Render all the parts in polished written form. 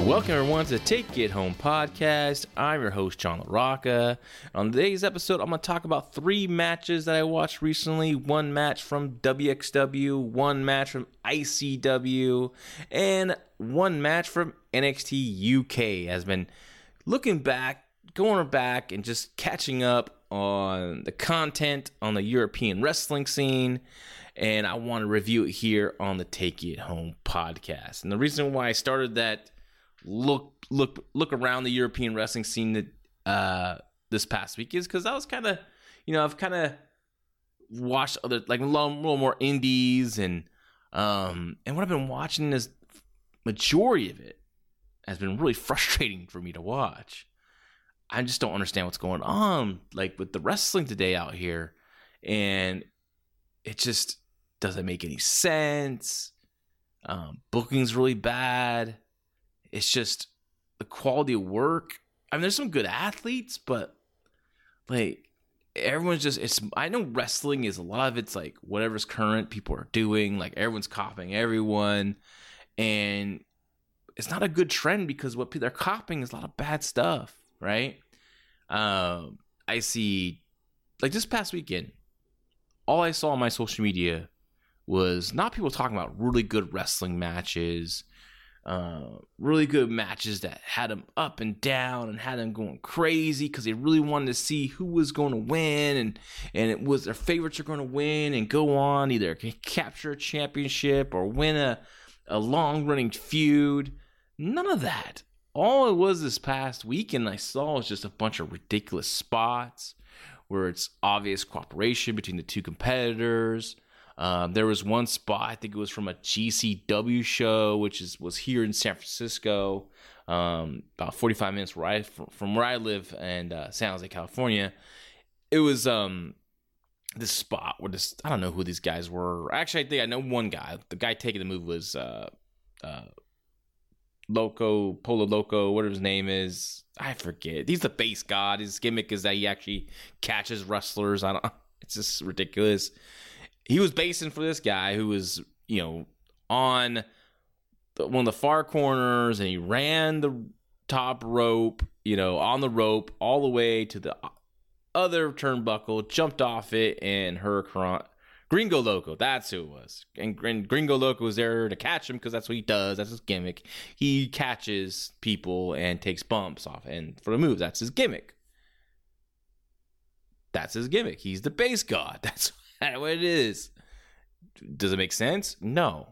Welcome everyone to Take It Home Podcast. I'm your host John LaRocca. On today's episode, I'm going to talk about three matches that I watched recently. One match from WXW, one match from ICW, and one match from NXT UK. Has been looking back, going back, and just catching up on the content on the European wrestling scene, and I want to review it here on the Take It Home Podcast. And the reason why I started that look around the European wrestling scene this past week is because I was kind of, I've kind of watched other, like, a little more indies, and what I've been watching is majority of it has been really frustrating for me to watch. I just don't understand what's going on, like, with the wrestling today out here, and it just doesn't make any sense. Booking's really bad. It's just the quality of work. I mean, there's some good athletes, but, like, everyone's just, I know wrestling is, a lot of it's like whatever's current people are doing, like, everyone's copying everyone, and it's not a good trend because what people are copying is a lot of bad stuff. Right? I see, like, this past weekend, all I saw on my social media was not people talking about really good wrestling matches, really good matches that had them up and down and had them going crazy because they really wanted to see who was going to win, and it was their favorites are going to win and go on, either capture a championship or win a long-running feud. None of that. All it was this past weekend I saw was just a bunch of ridiculous spots where it's obvious cooperation between the two competitors. There was one spot, I think it was from a GCW show, which was here in San Francisco, about 45 minutes from where I live in San Jose, California. It was this spot where I don't know who these guys were. Actually, I think I know one guy. The guy taking the move was... Polo Loco, whatever his name is, I forget. He's the face god. His gimmick is that he actually catches wrestlers. It's just ridiculous. He was basing for this guy who was, on one of the far corners, and he ran the top rope, on the rope all the way to the other turnbuckle, jumped off it, and Gringo Loco, that's who it was. And Gringo Loco was there to catch him because that's what he does. That's his gimmick. He catches people and takes bumps off. And for the move, that's his gimmick. He's the base god. That's what it is. Does it make sense? No.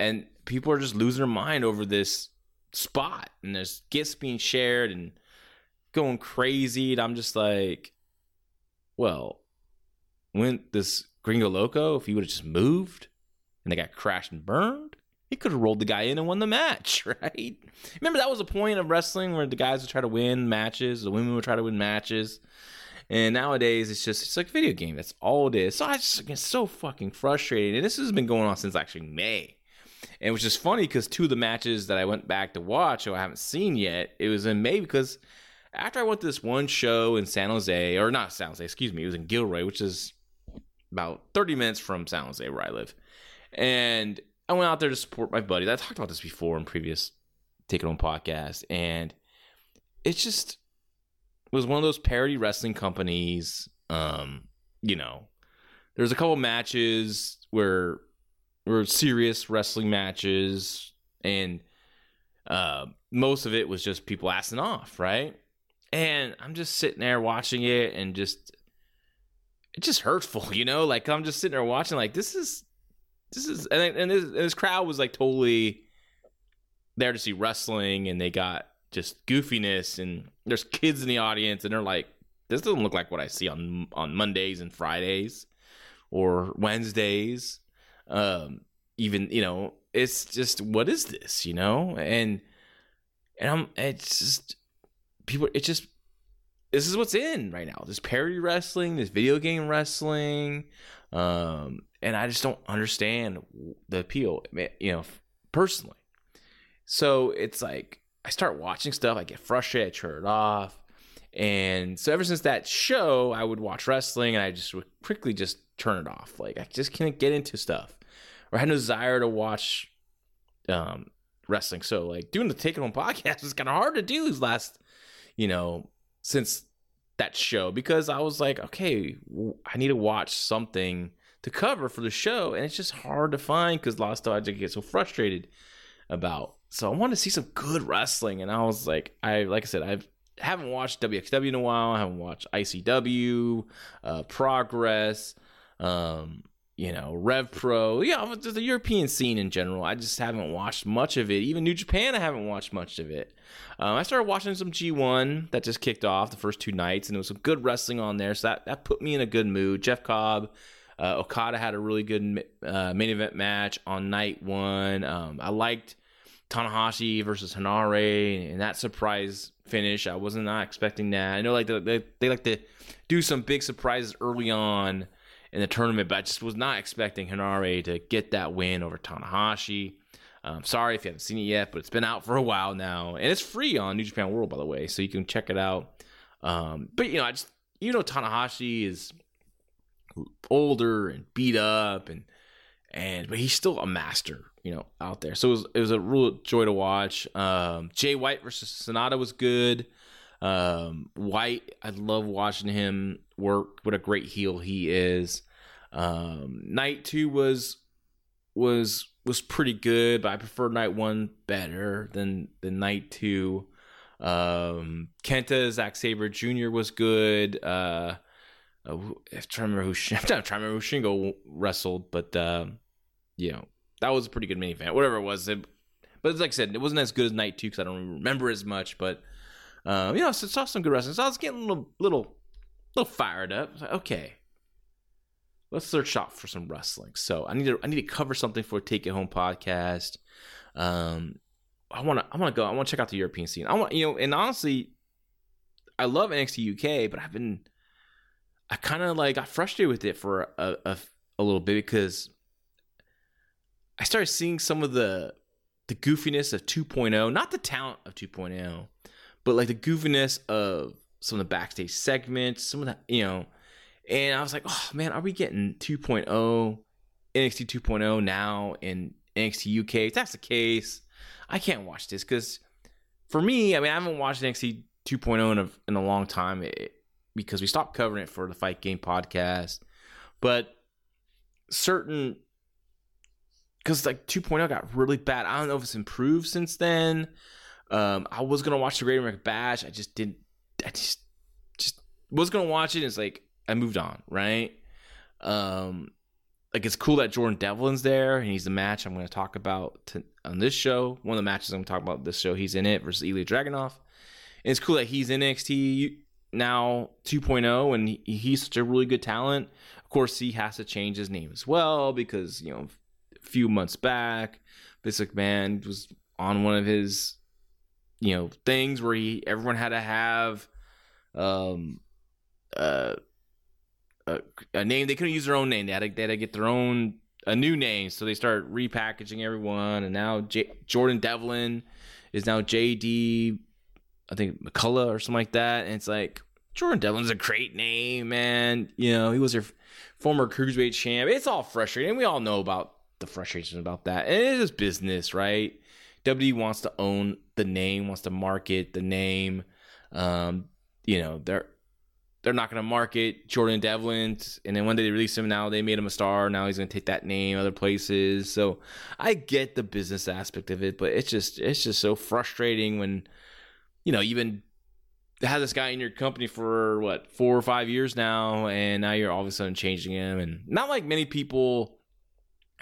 And people are just losing their mind over this spot. And there's gifts being shared and going crazy. And I'm just like, well... When this Gringo Loco, if he would have just moved and they got crashed and burned, He could have rolled the guy in and won the match, right? Remember, that was a point of wrestling where the guys would try to win matches, the women would try to win matches. And nowadays, it's like a video game. That's all it is. So it's so fucking frustrating. And this has been going on since actually May. And which is funny because two of the matches that I went back to watch or I haven't seen yet, it was in May because after I went to this one show in San Jose, or not San Jose, excuse me, it was in Gilroy, which is about 30 minutes from San Jose where I live. And I went out there to support my buddy. I talked about this before in previous Take It On podcast. And it's just, it was one of those parody wrestling companies. You know, there's a couple matches where were serious wrestling matches, and most of it was just people assing off, right? And I'm just sitting there watching it, and just it's just hurtful, you know? Like, I'm just sitting there watching, like, this is, and this crowd was like totally there to see wrestling, and they got just goofiness, and there's kids in the audience, and they're like, this doesn't look like what I see on Mondays and Fridays or Wednesdays. Even, you know, it's just, what is this, you know? And it's just people, it's just, this is what's in right now. This parody wrestling, this video game wrestling. And I just don't understand the appeal, you know, personally. So it's like, I start watching stuff, I get frustrated, I turn it off. And so ever since that show, I would watch wrestling and I just would quickly just turn it off. Like, I just can't get into stuff. Or I had no desire to watch wrestling. So, like, doing the Take It Home podcast was kind of hard to do these last, you know, since that show. Because I was like, okay, I need to watch something to cover for the show. And it's just hard to find because a lot of stuff I just get so frustrated about. So I wanted to see some good wrestling. And I was like, I haven't watched WXW in a while. I haven't watched ICW, Progress, you know, Rev Pro, yeah, the European scene in general. I just haven't watched much of it. Even New Japan, I haven't watched much of it. I started watching some G1 that just kicked off the first two nights, and there was some good wrestling on there, so that put me in a good mood. Jeff Cobb, Okada had a really good main event match on night one. I liked Tanahashi versus Hanare, and that surprise finish, I was not expecting that. I know, like, they like to do some big surprises early on in the tournament, but I just was not expecting Hanare to get that win over Tanahashi. I'm sorry if you haven't seen it yet, but it's been out for a while now, and it's free on New Japan World, by the way, so you can check it out. But, you know, I just, you know, Tanahashi is older and beat up, and but he's still a master, you know, out there. So it was a real joy to watch. Jay White versus Sonata was good. White, I love watching him work. What a great heel he is. Night two was pretty good, but I prefer night one better than night two. Kenta, Zack Sabre Jr. was good. I'm trying to remember who Shingo wrestled, but you know, that was a pretty good main event, whatever it was. But like I said, it wasn't as good as night two because I don't remember as much. But you know, so I saw some good wrestling. So I was getting a little fired up. I was like, okay, let's search out for some wrestling. So I need to cover something for a Take It Home podcast. I want to check out the European scene. And honestly, I love NXT UK, but I kind of like got frustrated with it for a little bit because I started seeing some of the goofiness of 2.0, not the talent of 2.0, but like the goofiness of some of the backstage segments, some of that, you know, and I was like, oh man, are we getting 2.0, NXT 2.0 now in NXT UK? If that's the case, I can't watch this because for me, I mean, I haven't watched NXT 2.0 in a long time because we stopped covering it for the Fight Game podcast, but certain... Because, like, 2.0 got really bad. I don't know if it's improved since then. I was going to watch the Great American Bash. I just didn't. I just was going to watch it. It's like, I moved on, right? Like, it's cool that Jordan Devlin's there. And he's the match I'm going to talk about on this show. One of the matches I'm going to talk about this show, he's in it versus Ilja Dragunov. And it's cool that he's in NXT now 2.0. And he's such a really good talent. Of course, he has to change his name as well because, you know, few months back, Vince McMahon was on one of his, you know, things where everyone had to have a name. They couldn't use their own name. They had to get their own, a new name. So they started repackaging everyone. And now Jordan Devlin is now JD, I think, McCullough or something like that. And it's like, Jordan Devlin's a great name, man. You know, he was your former Cruiserweight champ. It's all frustrating. We all know about the frustration about that. And it is business, right? WWE wants to own the name, wants to market the name. You know, they're not going to market Jordan Devlin. And then when they released him, now they made him a star. Now he's going to take that name other places. So I get the business aspect of it, but it's just so frustrating when, you know, even had this guy in your company for what, 4 or 5 years now, and now you're all of a sudden changing him. And not like many people,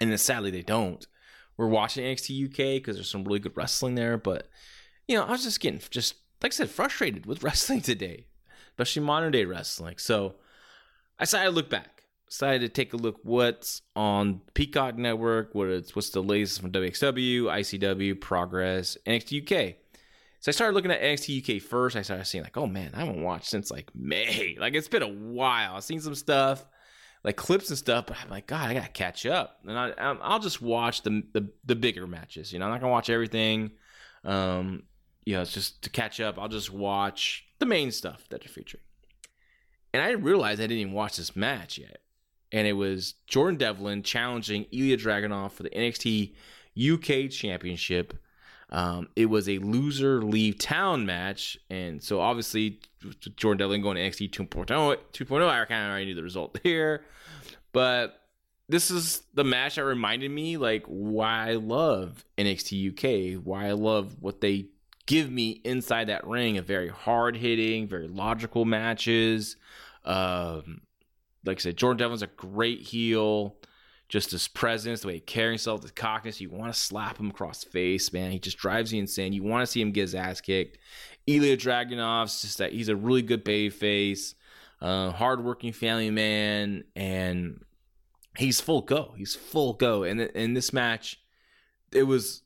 and then sadly they don't, we're watching NXT UK because there's some really good wrestling there. But, you know, I was just getting, just like I said, frustrated with wrestling today, especially modern day wrestling. So I decided to look back, decided to take a look what's on Peacock Network, what's the latest from WXW, ICW, Progress, NXT UK. So I started looking at NXT UK first. I started seeing like, oh man, I haven't watched since like May. Like it's been a while. I've seen some stuff, like clips and stuff, but I'm like, God, I gotta catch up. And I'll just watch the bigger matches. You know, I'm not gonna watch everything. You know, it's just to catch up. I'll just watch the main stuff that they're featuring. And I realized I didn't even watch this match yet. And it was Jordan Devlin challenging Ilja Dragunov for the NXT UK Championship. It was a loser leave town match, and so obviously Jordan Devlin going to NXT 2.0. I kind of already knew the result here, but this is the match that reminded me like why I love NXT UK, why I love what they give me inside that ring, a very hard hitting, very logical matches. Like I said, Jordan Devlin's a great heel. Just his presence, the way he carries himself, the cockness, you want to slap him across the face, man. He just drives you insane. You want to see him get his ass kicked. Ilja Dragunov's just that he's a really good babyface, hardworking family man, and he's full go. He's full go. And in this match, it was,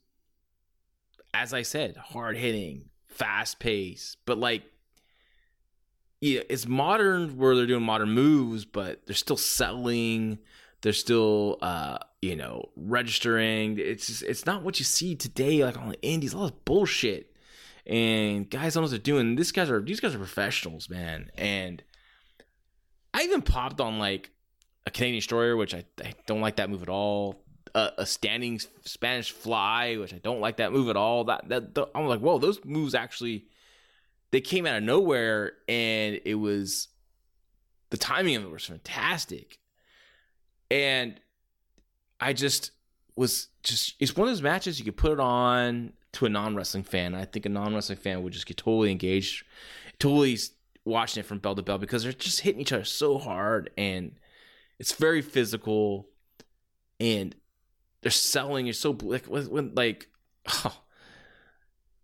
as I said, hard hitting, fast pace, but like, yeah, it's modern where they're doing modern moves, but they're still selling. They're still, you know, registering. It's just, it's not what you see today, like on the indies. A lot of bullshit. And guys don't know what they're doing. These guys are professionals, man. And I even popped on like a Canadian destroyer, which I don't like that move at all. A standing Spanish fly, which I don't like that move at all. I'm like, whoa, those moves actually, they came out of nowhere, and it was, the timing of it was fantastic. And I just was just, it's one of those matches you could put it on to a non-wrestling fan. I think a non-wrestling fan would just get totally engaged, totally watching it from bell to bell, because they're just hitting each other so hard, and it's very physical, and they're selling. You're so like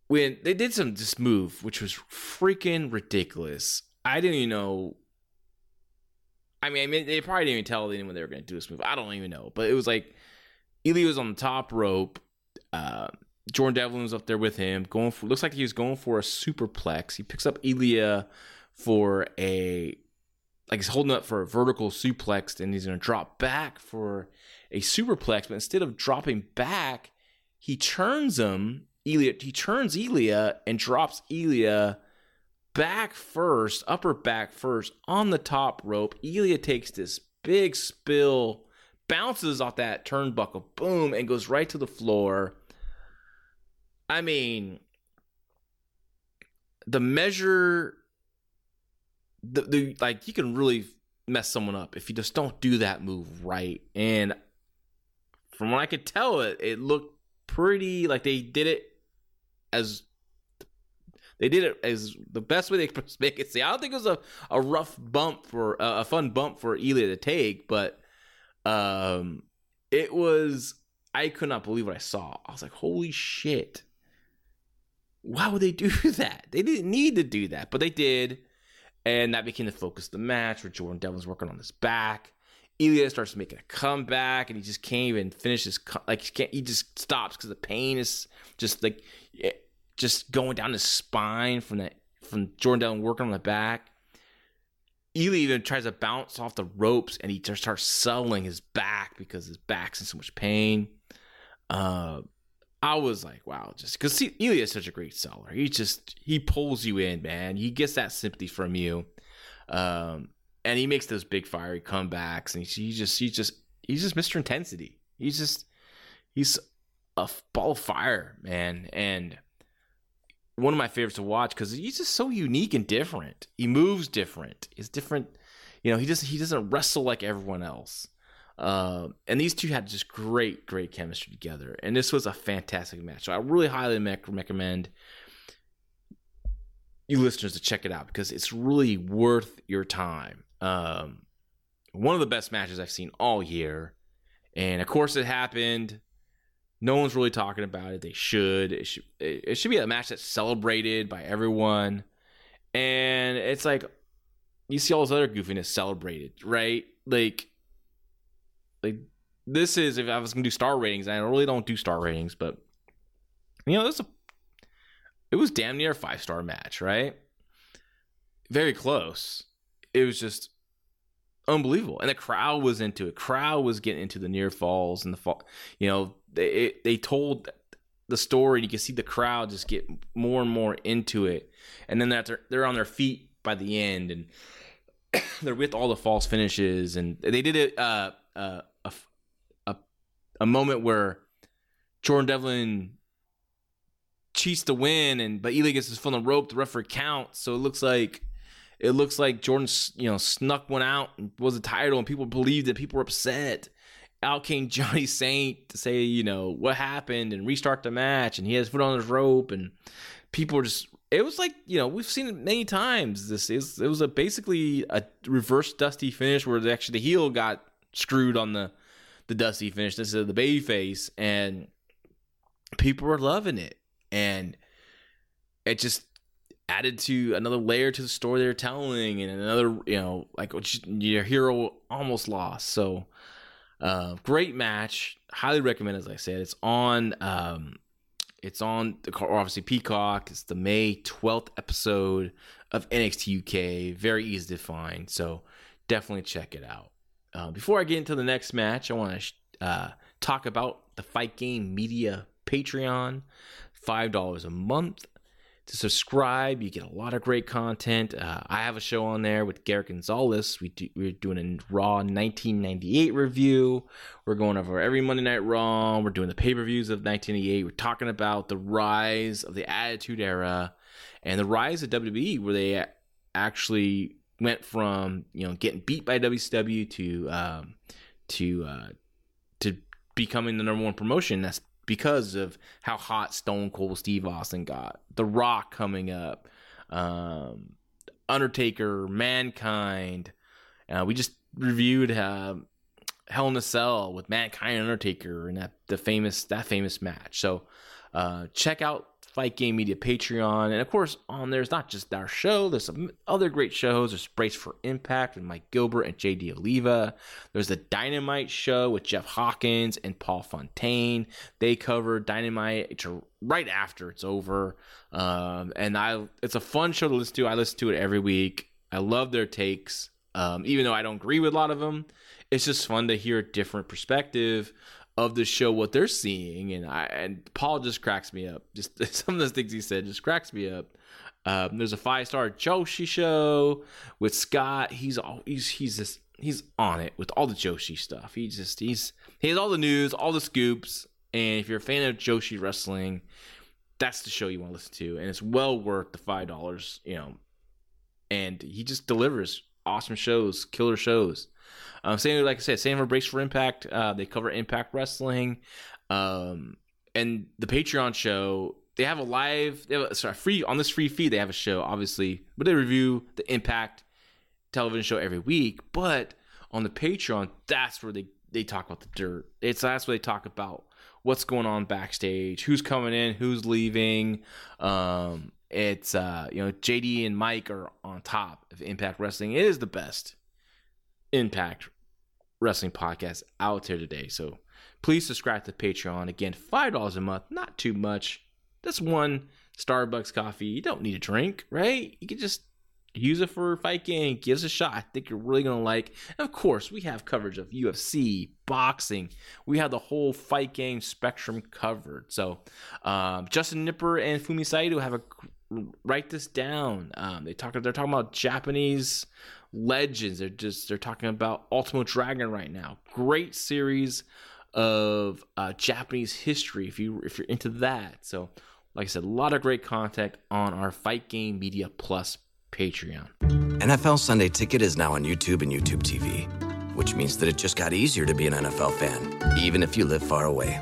when they did this move, which was freaking ridiculous. I didn't even know. I mean, they probably didn't even tell anyone they were going to do this move. I don't even know. But it was like, Ilja was on the top rope. Jordan Devlin was up there with him. Looks like he was going for a superplex. He picks up Ilja for he's holding up for a vertical suplex, and he's going to drop back for a superplex. But instead of dropping back, he turns Ilja and drops Ilja back first, upper back first on the top rope. Ilja takes this big spill, bounces off that turnbuckle, boom, and goes right to the floor. I mean, the measure, like you can really mess someone up if you just don't do that move right. And from what I could tell, it looked pretty like they did it as. They did it as the best way they could make it. See, I don't think it was a rough bump for a fun bump for Ilja to take, but it was. I could not believe what I saw. I was like, "Holy shit! Why would they do that? They didn't need to do that, but they did." And that became the focus of the match, where Jordan Devlin's working on his back. Ilja starts making a comeback, and he just can't even finish his he just stops because the pain is just just going down his spine from Jordan Devlin working on the back. Ilja even tries to bounce off the ropes, and he just starts settling his back because his back's in so much pain. I was like, wow, just because Ilja is such a great seller. He pulls you in, man. He gets that sympathy from you. And he makes those big fiery comebacks, and he's just Mr. Intensity. He's a ball of fire, man. And one of my favorites to watch because he's just so unique and different. He moves different. He's different. You know, he doesn't wrestle like everyone else. And these two had just great chemistry together. And this was a fantastic match. So I really highly recommend you listeners to check it out because it's really worth your time. One of the best matches I've seen all year, and of course it happened. No one's really talking about it. They should. It should be a match that's celebrated by everyone, and it's like you see all this other goofiness celebrated, right? Like this is, if I was gonna do star ratings, and I really don't do star ratings, but you know, it was damn near a 5-star match, right? Very close. It was just unbelievable, and the crowd was into it. Crowd was getting into the near falls and the fall. You know, they told the story. You can see the crowd just get more and more into it, and then they're on their feet by the end, and they're with all the false finishes, and they did it a moment where Jordan Devlin cheats the win, but Ilja gets his foot on the rope. The referee counts, so it looks like Jordan, you know, snuck one out and was the title, and people believed that. People were upset. Out came Johnny Saint to say, you know, what happened and restart the match, and he has foot on his rope, and people were just. It was like, you know, we've seen it many times. It was basically a reverse Dusty finish where actually the heel got screwed on the Dusty finish. This is the baby face, and people were loving it. And it just added to another layer to the story they're telling, and another, you know, like your hero almost lost. So, great match. Highly recommend. As I said, it's on obviously Peacock. It's the May 12th episode of NXT UK. Very easy to find. So definitely check it out. Before I get into the next match, I want to talk about the Fight Game Media Patreon. $5 a month to subscribe. You get a lot of great content. I have a show on there with Garrett Gonzalez. We're doing a Raw 1998 review. We're going over every Monday Night Raw. We're doing the pay-per-views of 1998. We're talking about the rise of the Attitude Era and the rise of WWE, where they actually went from, you know, getting beat by WCW to becoming the number one promotion. That's because of how hot Stone Cold Steve Austin got, The Rock coming up, Undertaker, Mankind. We just reviewed Hell in a Cell with Mankind and Undertaker, and that famous match. So check out Fight Game Media Patreon, and of course on there's not just our show. There's some other great shows. There's Brace for Impact with Mike Gilbert and J.D. Oliva. There's the Dynamite show with Jeff Hawkins and Paul Fontaine. They cover Dynamite right after it's over, and it's a fun show to listen to. I listen to it every week. I love their takes, even though I don't agree with a lot of them. It's just fun to hear a different perspective of the show, what they're seeing, and Paul just cracks me up. Just some of those things he said just cracks me up. There's a 5-star Joshi show with Scott. He's on it with all the Joshi stuff. He has all the news, all the scoops, and if you're a fan of Joshi wrestling, that's the show you want to listen to, and it's well worth the $5, you know. And he just delivers awesome shows, killer shows. Same for Brace for Impact. They cover Impact Wrestling, and the Patreon show. On this free feed, they have a show, obviously, but they review the Impact television show every week. But on the Patreon, that's where they talk about the dirt. That's where they talk about what's going on backstage, who's coming in, who's leaving. You know, JD and Mike are on top of Impact Wrestling. It is the best Impact wrestling podcasts out there today. So please subscribe to Patreon. Again, $5 a month, not too much. That's one Starbucks coffee. You don't need a drink, right? You can just use it for Fight Game. Give us a shot. I think you're really going to like. And of course, we have coverage of UFC, boxing. We have the whole Fight Game spectrum covered. So Justin Nipper and Fumi Saito have a write this down. They're talking about Japanese legends. They're talking about Ultimo Dragon right now. Great series of Japanese history if you're into that. So like I said, a lot of great content on our Fight Game Media Plus Patreon. NFL Sunday Ticket is now on YouTube and YouTube TV, which means that it just got easier to be an NFL fan, even if you live far away.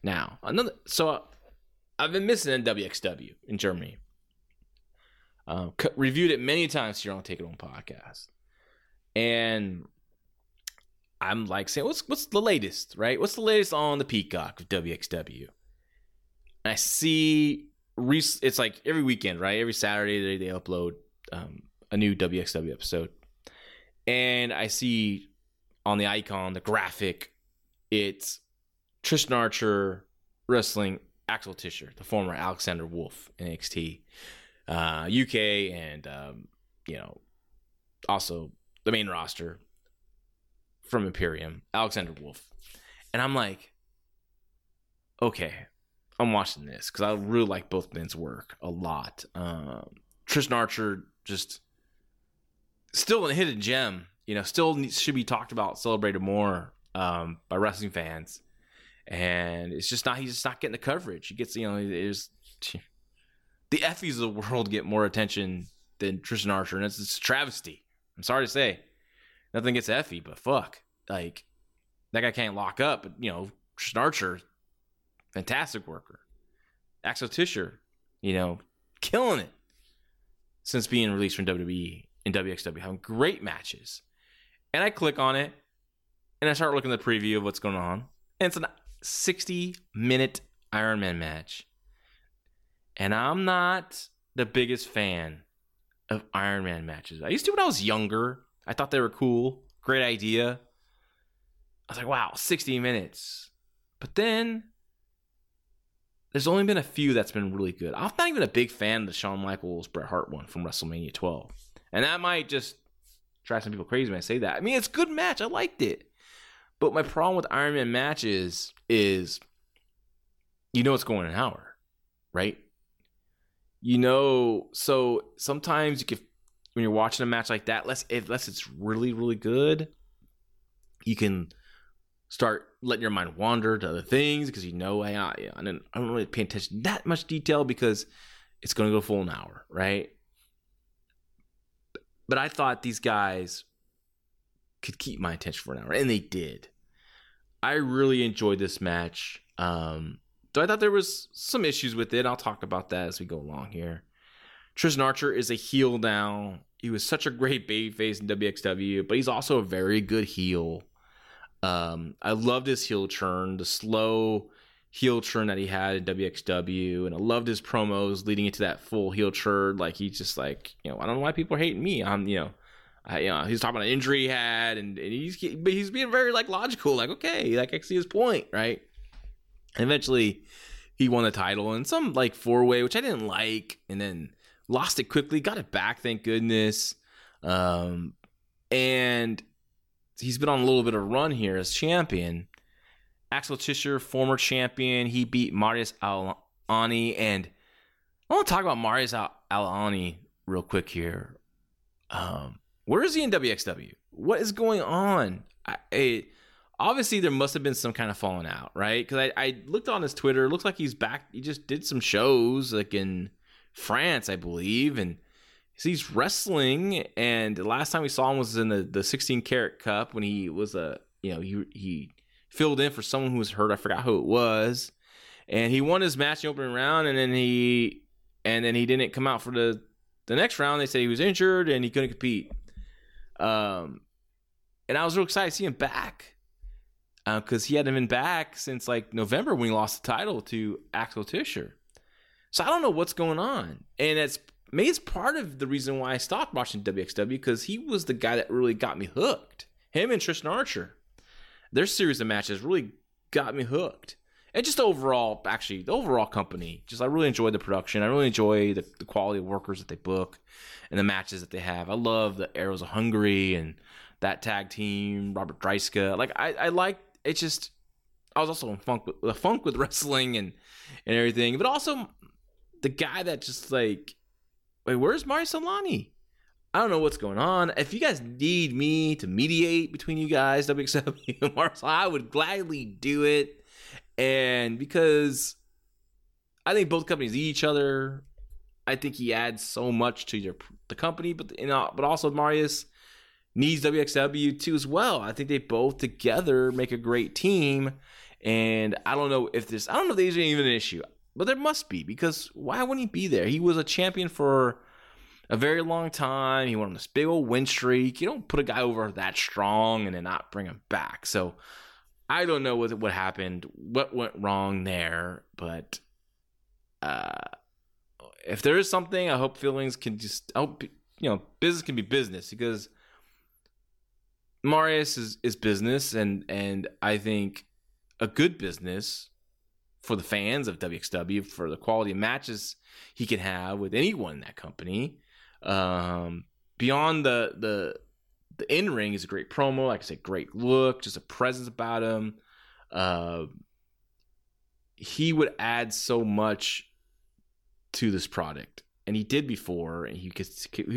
Now, I've been missing WXW in Germany. Reviewed it many times here on Take It On Podcast. And I'm like saying, what's the latest, right? What's the latest on the Peacock of WXW? And I see, it's like every weekend, right? Every Saturday they upload a new WXW episode. And I see on the icon, the graphic, it's Tristan Archer wrestling Axel Tischer, the former Alexander Wolf in NXT UK, and also the main roster from Imperium, Alexander Wolf. And I'm like, okay, I'm watching this because I really like both men's work a lot. Tristan Archer just still a hidden gem, still should be talked about, celebrated more by wrestling fans. And it's just not, he's just not getting the coverage. He gets, there's the Effies of the world get more attention than Tristan Archer. And it's a travesty. I'm sorry to say. Nothing gets Effie, but fuck. Like, that guy can't lock up. But, Tristan Archer, fantastic worker. Axel Tischer, killing it since being released from WWE and WXW, having great matches. And I click on it, and I start looking at the preview of what's going on. And it's an 60-minute Ironman match. And I'm not the biggest fan of Ironman matches. I used to when I was younger. I thought they were cool. Great idea. I was like, wow, 60 minutes. But then there's only been a few that's been really good. I'm not even a big fan of the Shawn Michaels Bret Hart one from WrestleMania 12. And that might just drive some people crazy when I say that. I mean, it's a good match. I liked it. But my problem with Iron Man matches is, it's going an hour, right? So sometimes when you're watching a match like that, unless it's really, really good, you can start letting your mind wander to other things because I don't really pay attention that much detail because it's going to go full an hour, right? But I thought these guys could keep my attention for an hour, and they did. I really enjoyed this match. So I thought there was some issues with it. I'll talk about that as we go along here. Tristan Archer is a heel now. He was such a great babyface in WXW, but he's also a very good heel. I loved his heel turn, the slow heel turn that he had in WXW, and I loved his promos leading into that full heel turn. Like, he's just like, I don't know why people are hating me. He's talking about an injury he had, but he's being very logical, I see his point, right? And eventually, he won the title in some 4-way, which I didn't like, and then lost it quickly, got it back, thank goodness. And he's been on a little bit of a run here as champion. Axel Tischer, former champion, he beat Marius Al-Ani, and I want to talk about Marius Al-Ani real quick here. Where is he in WXW? What is going on? Obviously, there must have been some kind of falling out, right? Because I looked on his Twitter. It looks like he's back. He just did some shows, like in France, I believe. And so he's wrestling. And the last time we saw him was in the 16-karat cup when he was he filled in for someone who was hurt. I forgot who it was. And he won his match in the opening round, and then he didn't come out for the next round. They said he was injured and he couldn't compete. And I was real excited to see him back because he hadn't been back since like November when he lost the title to Axel Tischer. So I don't know what's going on, and it's part of the reason why I stopped watching WXW, because he was the guy that really got me hooked. Him and Tristan Archer, their series of matches really got me hooked. And just the overall company, I really enjoy the production. I really enjoy the quality of workers that they book and the matches that they have. I love the Arrows of Hungary and that tag team, Robert Dreiska. I was also in funk with wrestling and everything. But also the guy that where's Marius Al-Ani? I don't know what's going on. If you guys need me to mediate between you guys, WXW and Marius, I would gladly do it. And because I think both companies need each other, I think he adds so much to the company, but also Marius needs WXW too as well. I think they both together make a great team, and I don't know if there's even an issue, but there must be, because why wouldn't he be there? He was a champion for a very long time. He went on this big old win streak. You don't put a guy over that strong and then not bring him back. So I don't know what happened, what went wrong there, but if there is something, I hope business can be business, because Marius is business, and I think a good business for the fans of WXW, for the quality of matches he can have with anyone in that company. Beyond the in-ring is a great promo. Like I said, great look, just a presence about him. He would add so much to this product. And he did before, and he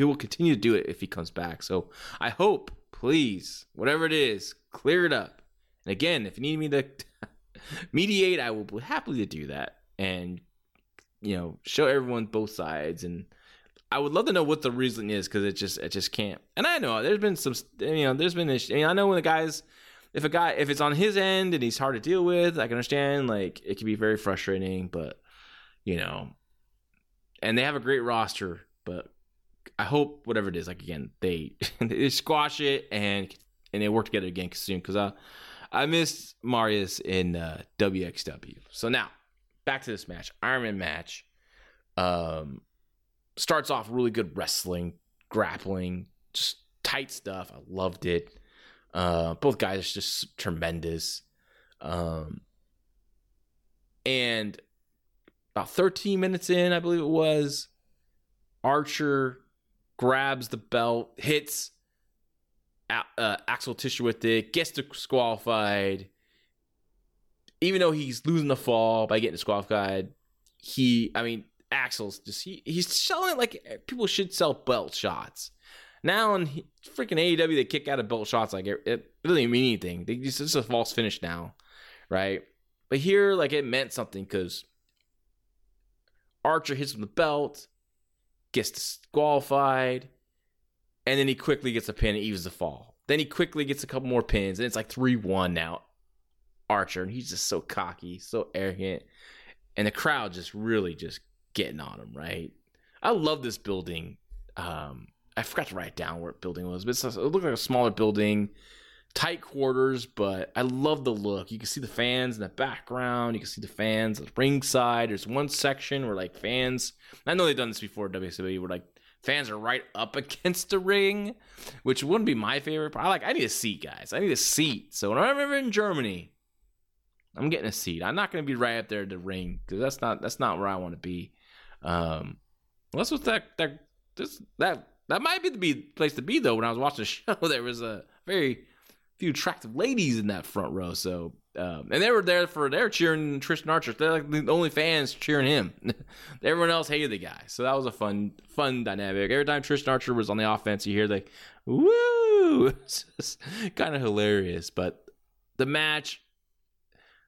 will continue to do it if he comes back. So I hope, please, whatever it is, clear it up. And again, if you need me to mediate, I will happily do that. And, show everyone both sides, and I would love to know what the reason is, because it just can't. And I know there's been some, there's been issues. I know when the guys, if it's on his end and he's hard to deal with, I can understand. Like, it can be very frustrating, but and they have a great roster. But I hope whatever it is, they squash it and they work together again soon, because I missed Marius in WXW. So now back to this match, Ironman match. Starts off really good wrestling, grappling, just tight stuff. I loved it. Both guys are just tremendous. And about 13 minutes in, I believe it was, Archer grabs the belt, hits Axel Tischer with it, gets disqualified. Even though he's losing the fall by getting disqualified, Axel's just he's selling it like people should sell belt shots. Now in freaking AEW, they kick out of belt shots like it doesn't mean anything. It's a false finish now, right? But here, it meant something, because Archer hits him with the belt, gets disqualified, and then he quickly gets a pin and evens the fall. Then he quickly gets a couple more pins, and it's 3-1 now, Archer, and he's just so cocky, so arrogant, and the crowd just really just getting on him, right? I love this building. I forgot to write down where the building was, but it looked like a smaller building, tight quarters, but I love the look. You can see the fans in the background. You can see the fans at the ringside. There's one section where fans, I know they've done this before at WXW, where fans are right up against the ring, which wouldn't be my favorite part. I need a seat, guys. I need a seat. So when I'm ever in Germany, I'm getting a seat. I'm not going to be right up there at the ring, because that's not where I want to be. That's what that might be the place to be, though. When I was watching the show, there was a very few attractive ladies in that front row, so And they were there for, they were cheering Tristan Archer. They're like the only fans cheering him. Everyone else hated the guy. So that was a fun dynamic. Every time Tristan Archer was on the offense, you hear like, woo! It's kind of hilarious. But the match,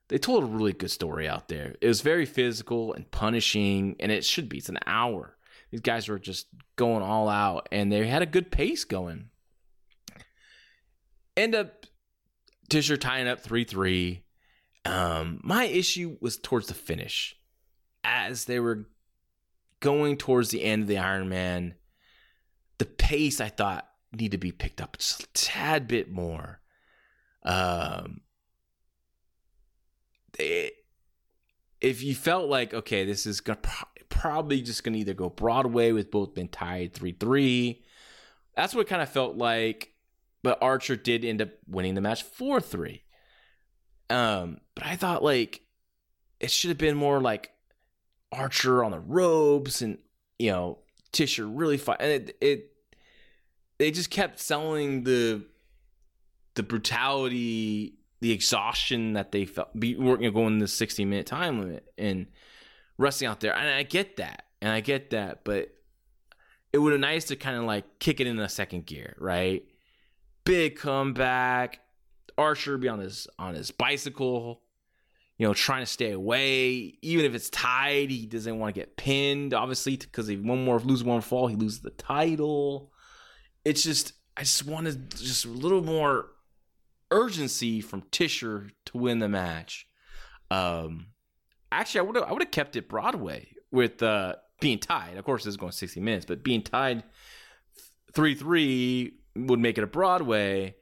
they told a really good story out there. It was very physical and punishing, and it should be. It's an hour. These guys were just going all out, and they had a good pace going. End up Tischer tying up 3-3. My issue was towards the finish. As they were going towards the end of the Iron Man, the pace, I thought, needed to be picked up just a tad bit more. If you felt like, okay, this is gonna probably just going to either go Broadway with both men tied 3-3. That's what it kind of felt like. But Archer did end up winning the match 4-3. But I thought, like, it should have been more like Archer on the ropes and, you know, Tischer really fight. And they just kept selling the brutality, the exhaustion that they felt going the 60-minute time limit and wrestling out there. And I get that. But it would have been nice to kind of like kick it in a second gear, right? Big comeback. Archer be on his bicycle, you know, trying to stay away. Even if it's tied, he doesn't want to get pinned, obviously, because if one fall, he loses the title. It's just, I just wanted just a little more urgency from Tischer to win the match. Actually, I would have kept it Broadway with being tied. Of course, it's going 60 minutes, but being tied 3-3. Would make it a Broadway,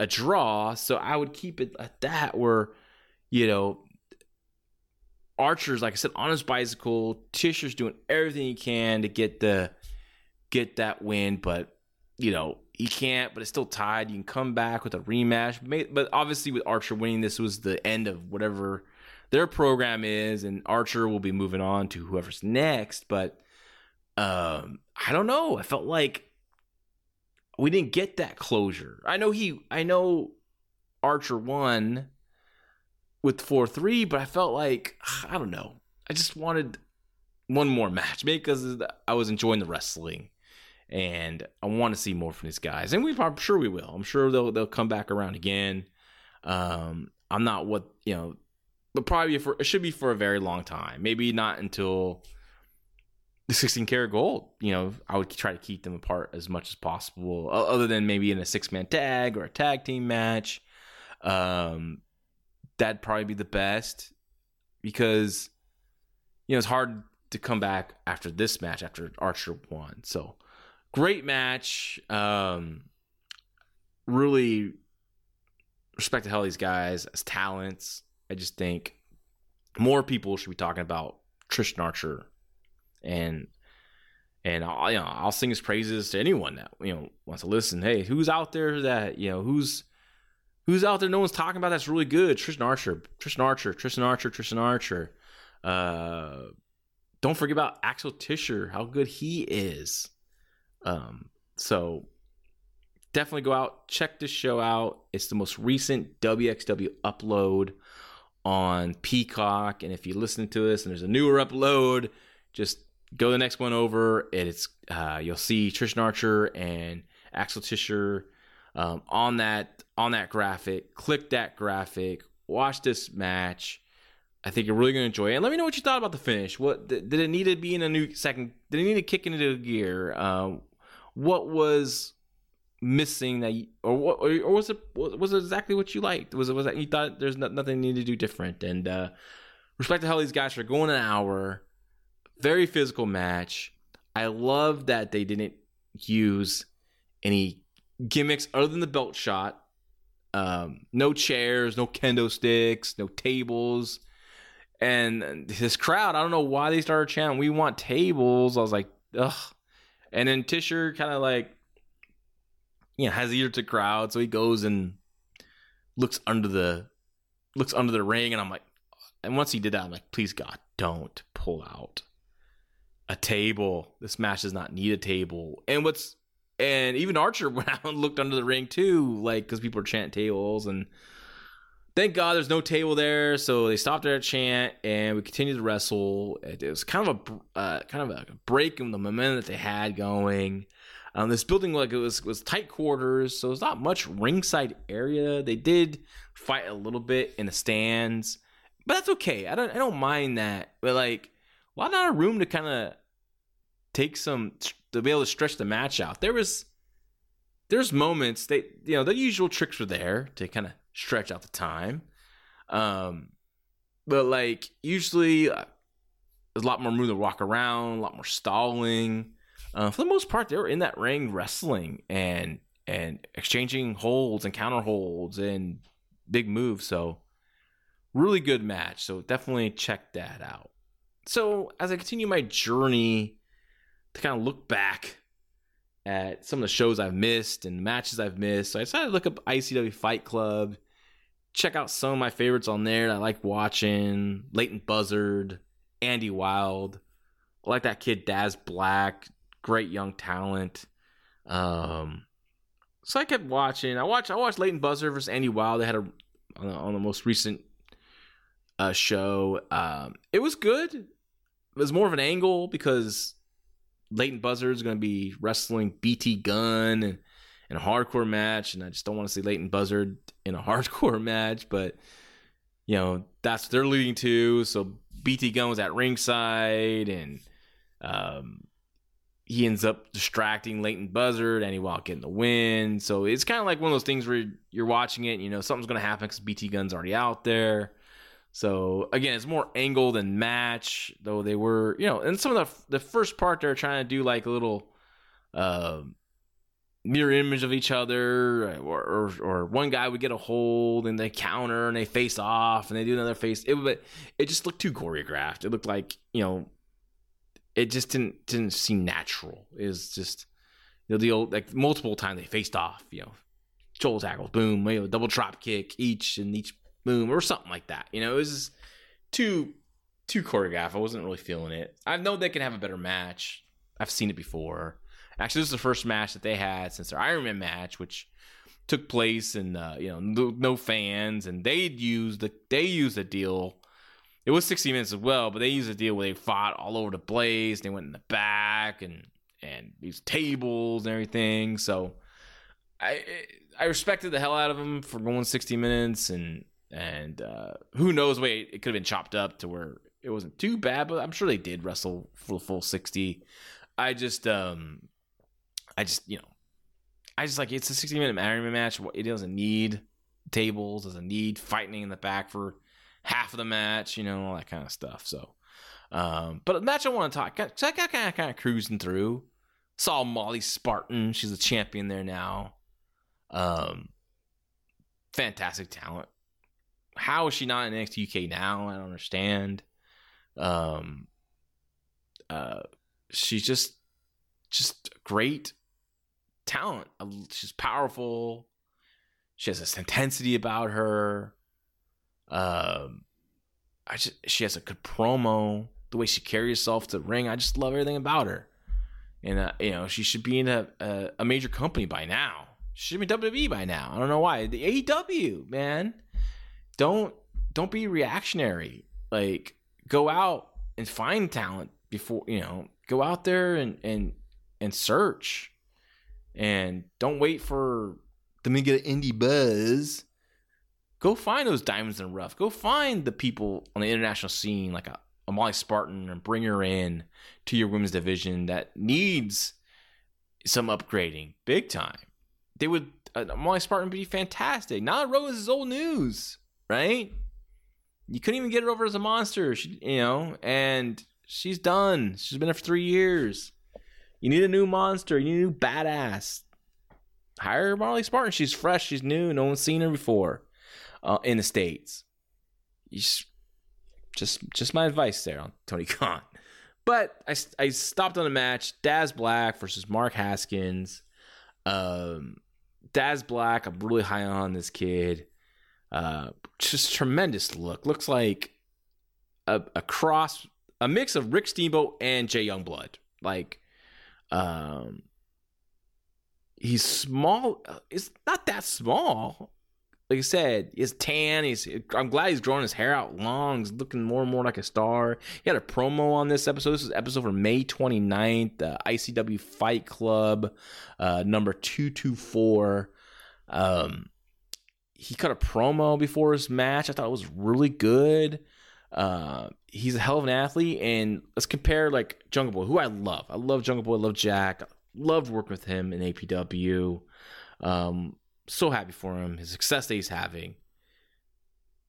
a draw. So I would keep it at that where, you know, Archer's, like I said, on his bicycle. Tischer's doing everything he can to get that win, but, you know, he can't, but it's still tied. You can come back with a rematch. But obviously with Archer winning, this was the end of whatever their program is, and Archer will be moving on to whoever's next. But I don't know. I felt like we didn't get that closure. I know Archer won with 4-3, but I felt like, I don't know. I just wanted one more match, maybe because I was enjoying the wrestling and I want to see more from these guys. And I'm sure we will. I'm sure they'll come back around again. I'm not what, you know, but probably it should be for a very long time. Maybe not until the 16-karat gold, you know, I would try to keep them apart as much as possible, other than maybe in a 6-man tag or a tag team match. That'd probably be the best because, you know, it's hard to come back after this match, after Archer won. So, great match. Really respect the hell these guys as talents. I just think more people should be talking about Tristan Archer. And I'll sing his praises to anyone that, you know, wants to listen. Hey, who's out there that, you know, who's out there no one's talking about that's really good? Tristan Archer. Don't forget about Axel Tischer, how good he is. So definitely go out, check this show out. It's the most recent WXW upload on Peacock. And if you listen to this and there's a newer upload, just go the next one over, and it's you'll see Tristan Archer and Axel Tischer on that graphic. Click that graphic. Watch this match. I think you're really going to enjoy it. And let me know what you thought about the finish. What did it need to be in a new second? Did it need to kick into gear? What was missing that, you, or what, or was it exactly what you liked? Was that you thought there's nothing you need to do different? And respect the hell these guys for going an hour. Very physical match. I love that they didn't use any gimmicks other than the belt shot. No chairs, no kendo sticks, no tables. And this crowd, I don't know why they started chanting, "We want tables." I was like, ugh. And then Tischer kind of like, you know, has ear to crowd. So he goes and looks under the ring. And I'm like, and once he did that, I'm like, please God, don't pull out a table. This match does not need a table. And even Archer went out and looked under the ring too, like, because people are chanting tables. And Thank God there's no table there, so they stopped their chant and we continued to wrestle. It was kind of a break in the momentum that they had going. This building, like, it was tight quarters, so there's not much ringside area. They did fight a little bit in the stands, but that's okay. I don't mind that. But like, why not a room to kind of take some to be able to stretch the match out? There's moments they, you know, the usual tricks were there to kind of stretch out the time, but like usually there's a lot more room to walk around, a lot more stalling. For the most part, they were in that ring wrestling and exchanging holds and counter holds and big moves. So really good match. So definitely check that out. So as I continue my journey to kind of look back at some of the shows I've missed and matches I've missed, so I decided to look up ICW Fight Club, check out some of my favorites on there that I like watching. Leighton Buzzard, Andy Wild. I like that kid Daz Black. Great young talent. So I kept watching. I watched Leighton Buzzard versus Andy Wild. They had on the most recent show. It was good. It was more of an angle because Leighton Buzzard's going to be wrestling BT Gun and a hardcore match, and I just don't want to see Leighton Buzzard in a hardcore match. But you know that's what they're leading to. So BT Gun was at ringside and. He ends up distracting Leighton Buzzard, and he walked in the win. So it's kind of like one of those things where you're watching it, and you know something's going to happen because BT Gun's already out there. So again, it's more angle than match, though they were, you know, and some of the first part they're trying to do like a little mirror image of each other, or one guy would get a hold and they counter and they face off and they do another face. It just looked too choreographed. It looked like, you know. It just didn't seem natural. It was just, you know, the old, like, multiple times they faced off, you know, shoulder tackle, boom, you know, double drop kick, each boom, or something like that. You know, it was just too choreographed. I wasn't really feeling it. I know they can have a better match. I've seen it before. Actually, this is the first match that they had since their Iron Man match, which took place in, you know, no fans, and they used the deal. It was 60 minutes as well, but they used a deal where they fought all over the place. They went in the back and used tables and everything. So I respected the hell out of them for going 60 minutes. And who knows? Wait, it could have been chopped up to where it wasn't too bad, but I'm sure they did wrestle for the full 60. I just like, it's a 60-minute Ironman match. It doesn't need tables. Doesn't need fighting in the back for half of the match, you know, all that kind of stuff. So, but a match I want to talk, so I got kind of cruising through. Saw Molly Spartan. She's a champion there now. Fantastic talent. How is she not in NXT UK now? I don't understand. She's just great talent. She's powerful. She has this intensity about her. She has a good promo. The way she carries herself to the ring, I just love everything about her. And you know, she should be in a major company by now. She should be WWE by now. I don't know why. The AEW, man, don't be reactionary. Like, go out and find talent before, you know. Go out there and search, and don't wait for them to get an indie buzz. Go find those diamonds in the rough. Go find the people on the international scene like a Molly Spartan and bring her in to your women's division that needs some upgrading big time. They would Molly Spartan would be fantastic. Nyla Rose is old news, right? You couldn't even get her over as a monster, she, you know, and she's done. She's been there for 3 years. You need a new monster. You need a new badass. Hire Molly Spartan. She's fresh. She's new. No one's seen her before. In the States. Just my advice there on Tony Khan. But I stopped on a match. Daz Black versus Mark Haskins. Daz Black, I'm really high on this kid. Just tremendous look. Looks like a mix of Rick Steamboat and Jay Youngblood. Like, he's small. It's not that small. Like I said, he's tan. I'm glad he's growing his hair out long. He's looking more and more like a star. He had a promo on this episode. This is episode for May 29th, ICW Fight Club, number 224. He cut a promo before his match. I thought it was really good. He's a hell of an athlete. And let's compare like Jungle Boy, who I love. I love Jungle Boy. I love Jack. I loved working with him in APW. So happy for him, his success that he's having.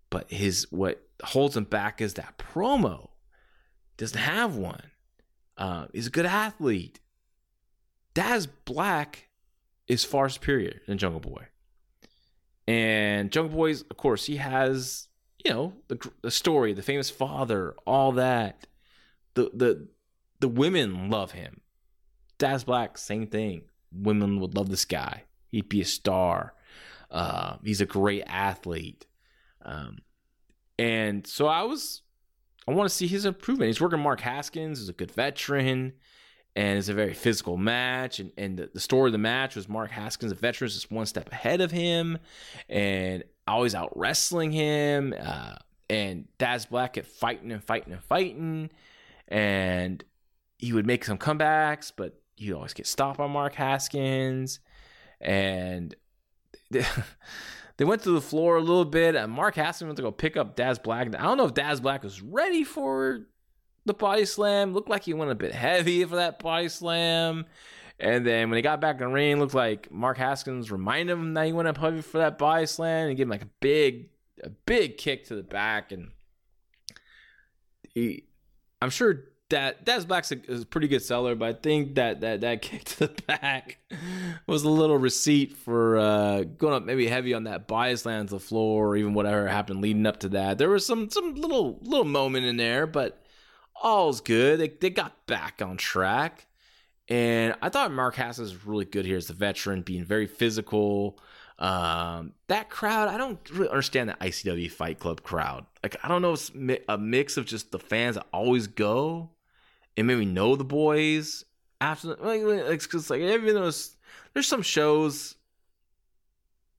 But what holds him back is that promo. Doesn't have one. He's a good athlete. Daz Black is far superior than Jungle Boy. And Jungle Boy's, of course, he has, you know, the story, the famous father, all that. The women love him. Daz Black, same thing. Women would love this guy. He'd be a star. He's a great athlete. And so I want to see his improvement. He's working Mark Haskins, who's a good veteran, and it's a very physical match. And the story of the match was Mark Haskins, a veteran, is just one step ahead of him and always out wrestling him. And Daz Black kept fighting. And he would make some comebacks, but he'd always get stopped by Mark Haskins. And they went to the floor a little bit, and Mark Haskins went to go pick up Daz Black. I don't know if Daz Black was ready for the body slam. Looked like he went a bit heavy for that body slam. And then when they got back in the ring, looked like Mark Haskins reminded him that he went up heavy for that body slam and gave him like a big kick to the back. And I'm sure that Daz Black is a pretty good seller, but I think that kick to the back was a little receipt for going up maybe heavy on that body slam to the floor, or even whatever happened leading up to that. There was some little moment in there, but all's good. They got back on track, and I thought Mark Haskins was really good here as a veteran, being very physical. That crowd, I don't really understand that ICW Fight Club crowd. Like, I don't know, it's a mix of just the fans that always go and maybe know the boys. Absolutely, like even though there's some shows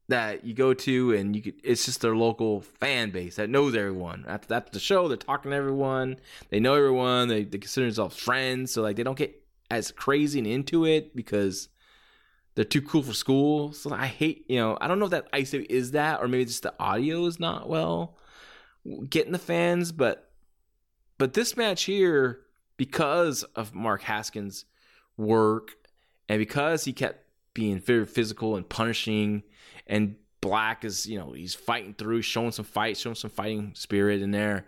that you go to and it's just their local fan base that knows everyone. After the show, they're talking to everyone. They know everyone. They consider themselves friends, so like they don't get as crazy and into it because they're too cool for school. So I hate, I don't know if that ICW is that, or maybe just the audio is not well getting the fans. But this match here, because of Mark Haskins' work and because he kept being very physical and punishing, and Black is, he's fighting through, showing some fighting spirit in there.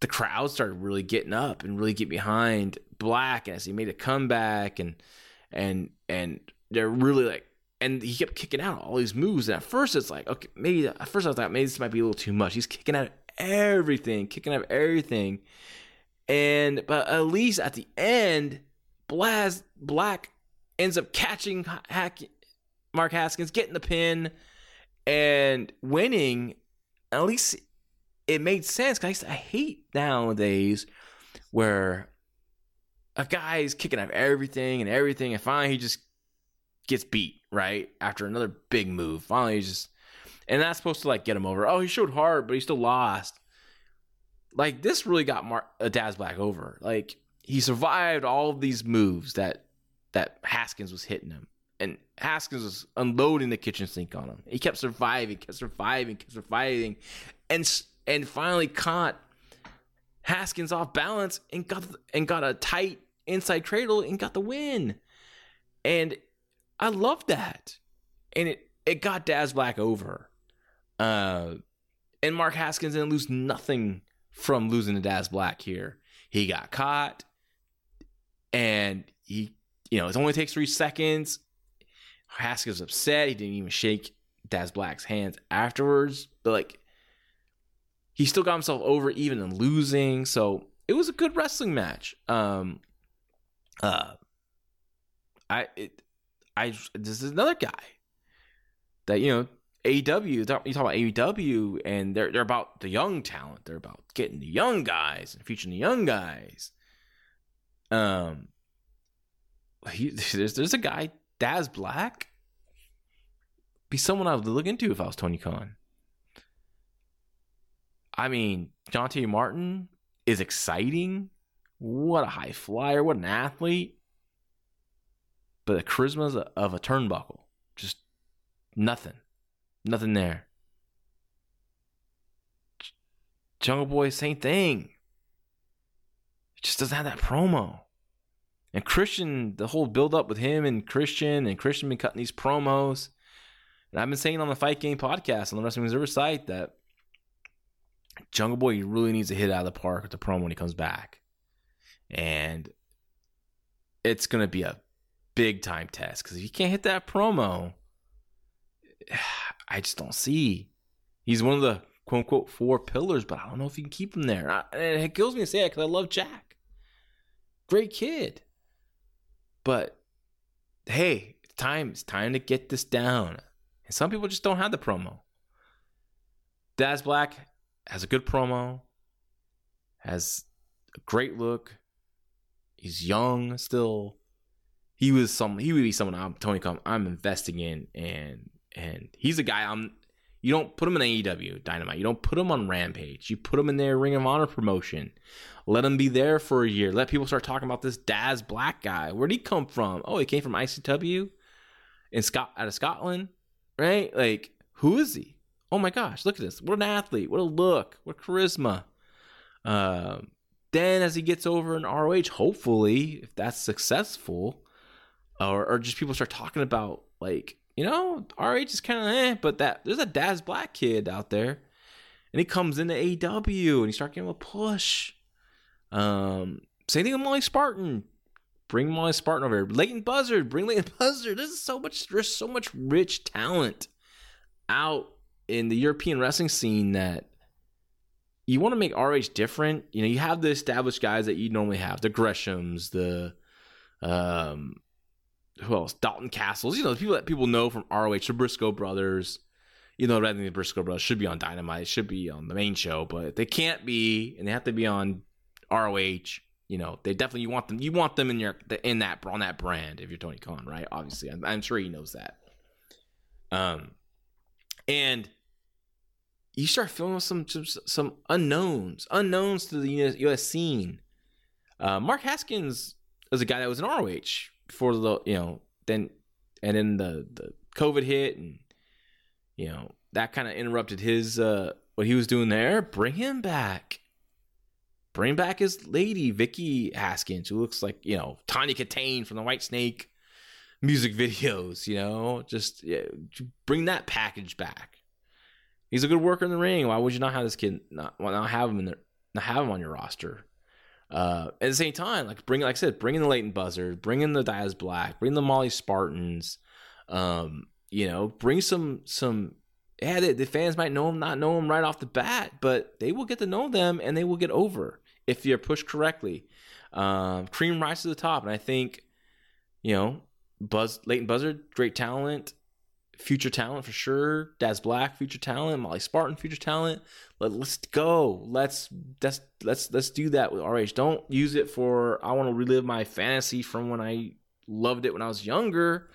The crowd started really getting up and really get behind Black as he made a comeback, and they're really like, and he kept kicking out all these moves. And at first it's like, okay, I thought maybe this might be a little too much. He's kicking out everything. But at least at the end, Black ends up catching Mark Haskins, getting the pin, and winning. At least it made sense. Cause I hate nowadays where a guy's kicking out everything, and finally he just gets beat, right? After another big move. Finally, and that's supposed to like get him over. Oh, he showed hard, but he still lost. Like, this really got Daz Black over. Like, he survived all of these moves that Haskins was hitting him. And Haskins was unloading the kitchen sink on him. He kept surviving. And finally caught Haskins off balance and got a tight inside cradle and got the win. And I love that. And it got Daz Black over. And Mark Haskins didn't lose nothing from losing to Daz Black here. He got caught, and he, it only takes 3 seconds. Haskins was upset. He didn't even shake Daz Black's hands afterwards. But like, he still got himself over even in losing. So it was a good wrestling match. This is another guy that, AEW, you talk about AEW, and they're about the young talent. They're about getting the young guys and featuring the young guys. There's a guy, Daz Black, be someone I would look into if I was Tony Khan. I mean, Jonte Martin is exciting. What a high flyer. What an athlete. But the charisma of a turnbuckle. Just nothing. Nothing there. Jungle Boy, same thing. It just doesn't have that promo. And Christian, the whole build up with him and Christian been cutting these promos. And I've been saying on the Fight Game podcast on the Wrestling Observer site that Jungle Boy really needs to hit out of the park with the promo when he comes back. And it's going to be a big time test, because if he can't hit that promo, I just don't see. He's one of the quote unquote four pillars, but I don't know if you can keep him there. And it kills me to say that because I love Jack. Great kid. But hey, it's time to get this down. And some people just don't have the promo. Daz Black has a good promo, has a great look. He's young still. He would be someone I'm investing in, and he's a guy you don't put him in AEW Dynamite. You don't put him on Rampage. You put him in their Ring of Honor promotion. Let him be there for a year. Let people start talking about this Daz Black guy. Where'd he come from? Oh, he came from ICW out of Scotland, right? Like, who is he? Oh my gosh, look at this. What an athlete. What a look. What charisma. Then as he gets over in ROH, hopefully, if that's successful, or just people start talking about, like, you know, RH is kind of but there's a Daz Black kid out there, and he comes into AEW and he starts getting a push. Same thing with Molly Spartan. Bring Molly Spartan over here. Leighton Buzzard, bring Leighton Buzzard. There's so much rich talent out in the European wrestling scene that you want to make RH different. You know, you have the established guys that you normally have, the Greshams, the who else? Dalton Castles. You know, the people that people know from ROH, the Briscoe brothers. You know, rather than the Briscoe brothers should be on Dynamite, should be on the main show, but they can't be, and they have to be on ROH. You know, they definitely you want them on that brand if you're Tony Khan, right? Obviously, I'm sure he knows that. And you start filling with some unknowns to the U.S. scene. Mark Haskins was a guy that was in ROH. Before the, you know, then the COVID hit, and, you know, that kind of interrupted his, what he was doing there. Bring him back. Bring back his lady, Vicky Haskins, who looks like, you know, Tanya Katane from the Whitesnake music videos, you know, bring that package back. He's a good worker in the ring. Why would you not have this kid, not have him on your roster? At the same time, bring in the Leighton Buzzard, bring in the Daz Black, bring in the Molly Spartans, you know, bring the fans might know them, not know them right off the bat, but they will get to know them and they will get over if you're pushed correctly. Cream rises to the top. And I think, you know, Leighton Buzzard, great talent, future talent for sure. Daz Black, future talent. Molly Spartan, future talent. Let's go. Let's do that with RH. Don't use it for I want to relive my fantasy from when I loved it when I was younger.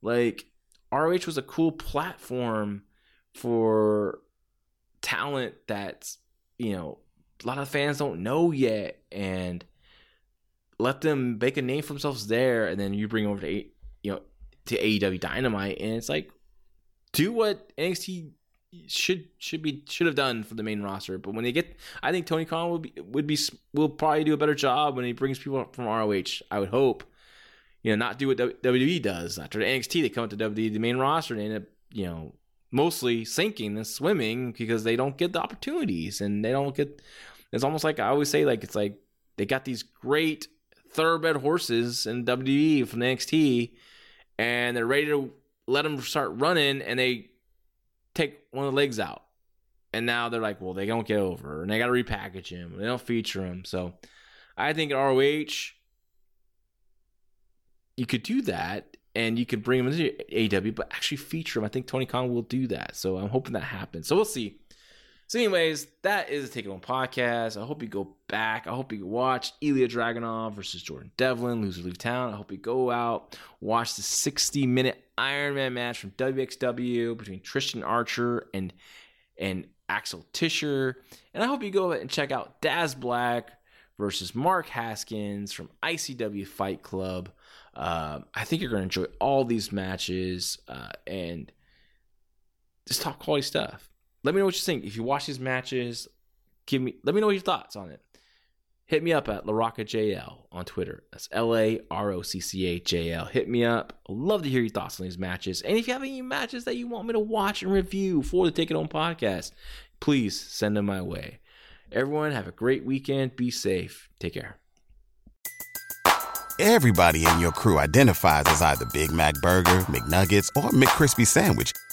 Like, RH was a cool platform for talent that's, you know, a lot of fans don't know yet, and let them make a name for themselves there, and then you bring over to AEW Dynamite, and it's like, do what NXT should have done for the main roster. But when they get, I think Tony Khan will probably do a better job when he brings people up from ROH. I would hope, you know, not do what WWE does. After NXT, they come up to WWE, the main roster, and they end up, you know, mostly sinking and swimming because they don't get the opportunities, and they don't get. It's almost like I always say, like, it's like they got these great thoroughbred horses in WWE from NXT, and they're ready to let them start running, and they take one of the legs out. And now they're like, well, they don't get over, and they got to repackage him. They don't feature him. So I think at ROH, you could do that, and you could bring him into AEW, but actually feature him. I think Tony Khan will do that. So I'm hoping that happens. So we'll see. So anyways, that is the Take It Home podcast. I hope you go back. I hope you watch Ilja Dragunov versus Jordan Devlin, Loser Leave Town. I hope you go out, watch the 60-minute Iron Man match from WXW between Tristan Archer and Axel Tischer. And I hope you go and check out Daz Black versus Mark Haskins from ICW Fight Club. I think you're going to enjoy all these matches and just top quality stuff. Let me know what you think. If you watch these matches, let me know your thoughts on it. Hit me up at LaRoccaJL on Twitter. That's LaRoccajl. Hit me up. I'd love to hear your thoughts on these matches. And if you have any matches that you want me to watch and review for the Take It On podcast, please send them my way. Everyone, have a great weekend. Be safe. Take care. Everybody in your crew identifies as either Big Mac Burger, McNuggets, or McCrispy Sandwich.